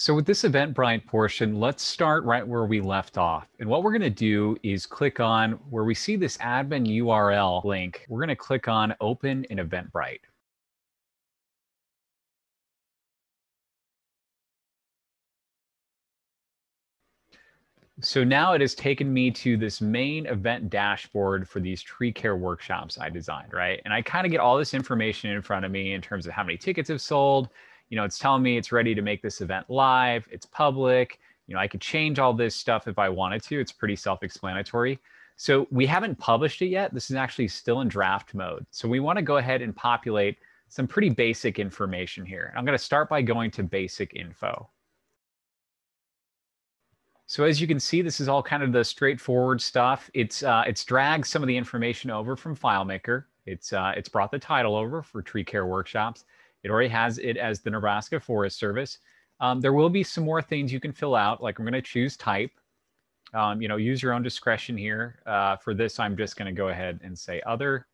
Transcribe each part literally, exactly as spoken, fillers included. So with this Eventbrite portion, let's start right where we left off. And what we're going to do is click on where we see this admin U R L link. We're going to click on Open in Eventbrite. So now it has taken me to this main event dashboard for these tree care workshops I designed, right? And I kind of get all this information in front of me in terms of how many tickets have sold. You know, it's telling me it's ready to make this event live, it's public. You know, I could change all this stuff if I wanted to. It's pretty self-explanatory. So we haven't published it yet. This is actually still in draft mode. So we want to go ahead and populate some pretty basic information here. I'm going to start by going to basic info. So as you can see, this is all kind of the straightforward stuff. It's uh, it's dragged some of the information over from FileMaker. It's uh, it's brought the title over for tree care workshops. It already has it as the Nebraska Forest Service. Um, there will be some more things you can fill out. Like I'm going to choose type. Um, you know, use your own discretion here. Uh, for this, I'm just going to go ahead and say other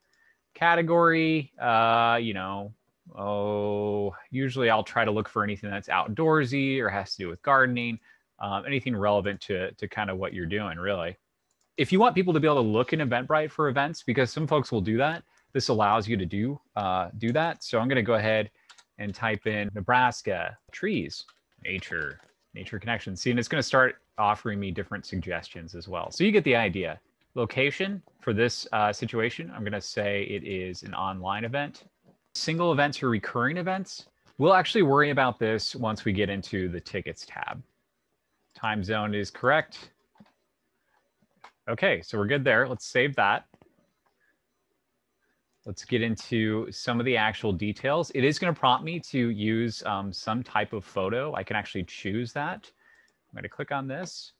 category. Uh, you know, oh, usually I'll try to look for anything that's outdoorsy or has to do with gardening. Um, anything relevant to, to kind of what you're doing, really. If you want people to be able to look in Eventbrite for events, because some folks will do that, this allows you to do, uh, do that. So I'm going to go ahead and type in Nebraska trees, nature, nature connection. See, and it's going to start offering me different suggestions as well. So you get the idea. Location for this uh, situation, I'm going to say it is an online event. Single events or recurring events. We'll actually worry about this once we get into the tickets tab. Time zone is correct. Okay, so we're good there. Let's save that. Let's get into some of the actual details. It is going to prompt me to use um, some type of photo. I can actually choose that. I'm going to click on this.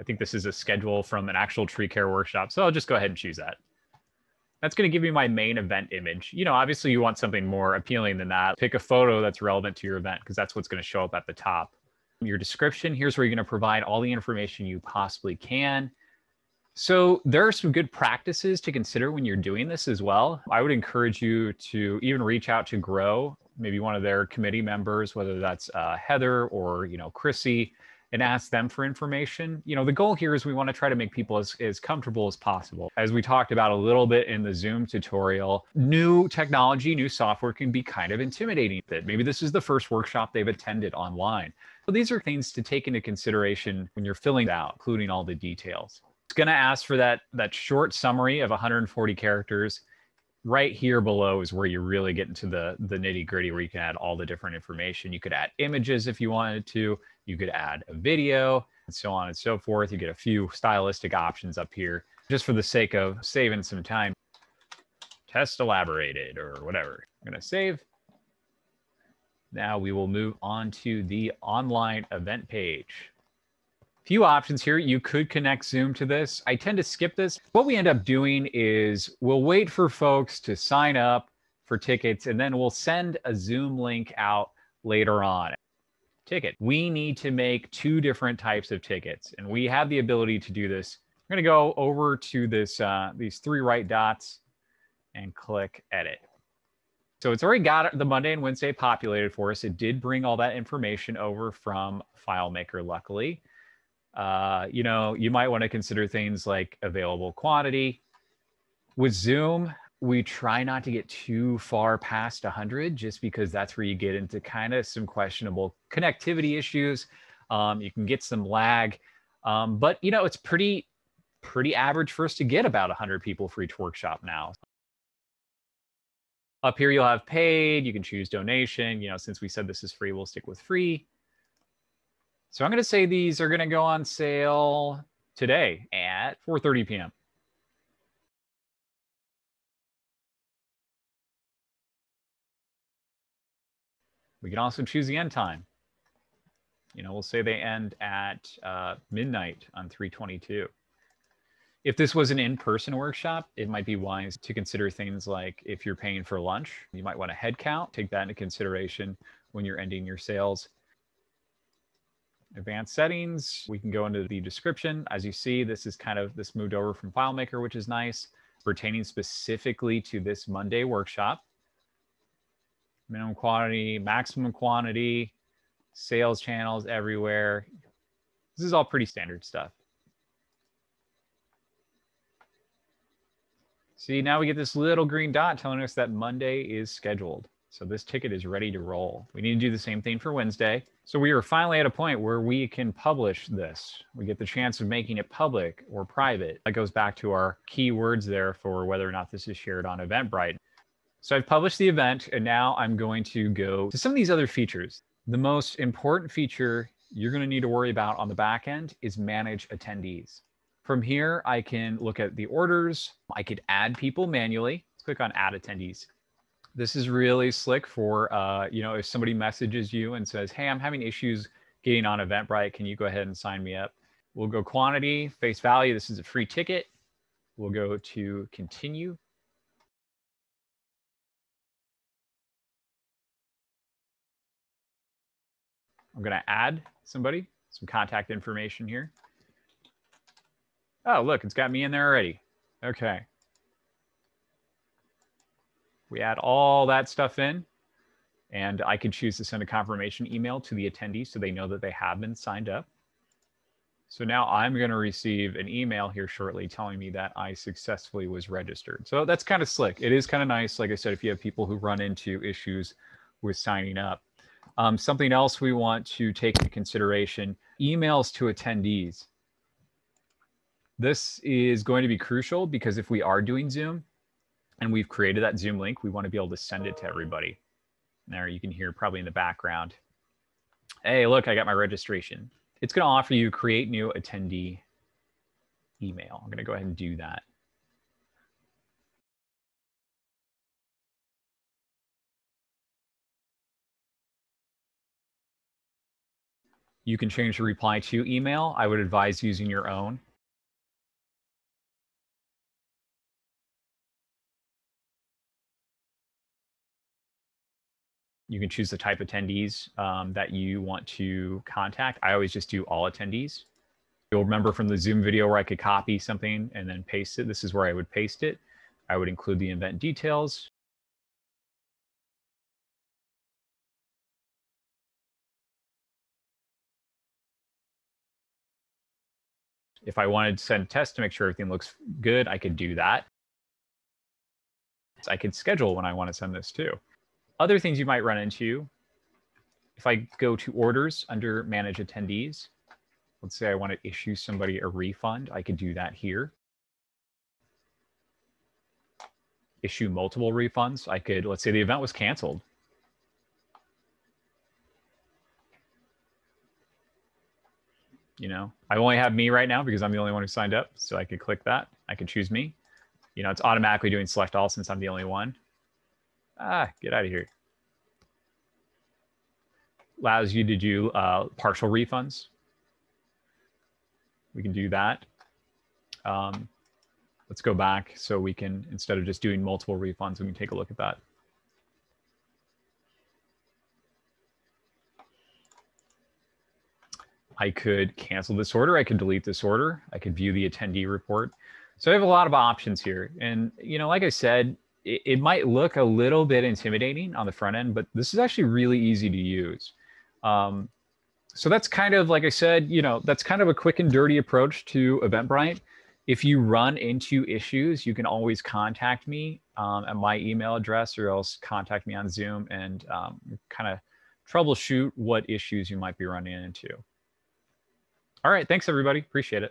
I think this is a schedule from an actual tree care workshop, so I'll just go ahead and choose that. That's going to give me my main event image. You know, obviously you want something more appealing than that. Pick a photo that's relevant to your event because that's what's going to show up at the top. Your description, here's where you're going to provide all the information you possibly can. So there are some good practices to consider when you're doing this as well. I would encourage you to even reach out to Grow, maybe one of their committee members, whether that's uh, Heather or, you know, Chrissy, and ask them for information. You know, the goal here is we want to try to make people as, as comfortable as possible. As we talked about a little bit in the Zoom tutorial, new technology, new software can be kind of intimidating. That maybe this is the first workshop they've attended online. So these are things to take into consideration when you're filling out, including all the details. It's going to ask for that, that short summary of one hundred forty characters. Right here below is where you really get into the, the nitty gritty, where you can add all the different information. You could add images if you wanted to. You could add a video and so on and so forth. You get a few stylistic options up here just for the sake of saving some time. Test elaborated or whatever. I'm going to save. Now we will move on to the online event page. Few options here. You could connect Zoom to this. I tend to skip this. What we end up doing is we'll wait for folks to sign up for tickets, and then we'll send a Zoom link out later on. Ticket. We need to make two different types of tickets, and we have the ability to do this. I'm going to go over to this, uh, these three right dots and click edit. So it's already got the Monday and Wednesday populated for us. It did bring all that information over from FileMaker, luckily. Uh, you know, you might want to consider things like available quantity. With Zoom, we try not to get too far past one hundred just because that's where you get into kind of some questionable connectivity issues. Um, you can get some lag, um, but, you know, it's pretty, pretty average for us to get about one hundred people for each workshop now. Up here, you'll have paid. You can choose donation. You know, since we said this is free, we'll stick with free. So I'm going to say these are going to go on sale today at four thirty p m We can also choose the end time. You know, we'll say they end at uh, midnight on three twenty-two. If this was an in-person workshop, it might be wise to consider things like if you're paying for lunch, you might want a head count. Take that into consideration when you're ending your sales. Advanced settings, we can go into the description. As you see, this is kind of, this moved over from FileMaker, which is nice. pertaining specifically to this Monday workshop. Minimum quantity, maximum quantity, sales channels everywhere. This is all pretty standard stuff. See, now we get this little green dot telling us that Monday is scheduled. So this ticket is ready to roll. We need to do the same thing for Wednesday. So we are finally at a point where we can publish this. We get the chance of making it public or private. That goes back to our keywords there for whether or not this is shared on Eventbrite. So I've published the event, and now I'm going to go to some of these other features. The most important feature you're going to need to worry about on the back end is manage attendees. From here, I can look at the orders. I could add people manually. Let's click on add attendees. This is really slick for, uh, you know, if somebody messages you and says, hey, I'm having issues getting on Eventbrite. Can you go ahead and sign me up? We'll go quantity, face value. This is a free ticket. We'll go to continue. I'm going to add somebody, some contact information here. Oh, look, it's got me in there already. Okay. We add all that stuff in, and I could choose to send a confirmation email to the attendees so they know that they have been signed up. So now I'm going to receive an email here shortly telling me that I successfully was registered. So that's kind of slick. It is kind of nice, like I said, if you have people who run into issues with signing up. Um, something else we want to take into consideration, emails to attendees. This is going to be crucial because if we are doing Zoom and we've created that Zoom link, we want to be able to send it to everybody. There you can hear probably in the background, hey, look, I got my registration. It's going to offer you create new attendee email. I'm going to go ahead and do that. You can change the reply to email. I would advise using your own. You can choose the type of attendees um, that you want to contact. I always just do all attendees. You'll remember from the Zoom video where I could copy something and then paste it. This is where I would paste it. I would include the event details. If I wanted to send a test to make sure everything looks good, I could do that. I could schedule when I want to send this too. Other things you might run into, if I go to orders under manage attendees, let's say I want to issue somebody a refund, I could do that here. Issue multiple refunds, I could, let's say the event was canceled. You know, I only have me right now because I'm the only one who signed up, so I could click that, I could choose me. You know, it's automatically doing select all since I'm the only one. Ah, get out of here. Allows you to do uh, partial refunds. We can do that. Um, let's go back so we can, instead of just doing multiple refunds, we can take a look at that. I could cancel this order. I could delete this order. I could view the attendee report. So I have a lot of options here. And, you know, like I said, it might look a little bit intimidating on the front end, but this is actually really easy to use. Um, so that's kind of, like I said, you know, that's kind of a quick and dirty approach to Eventbrite. If you run into issues, you can always contact me um, at my email address, or else contact me on Zoom and um, kind of troubleshoot what issues you might be running into. All right, thanks everybody, appreciate it.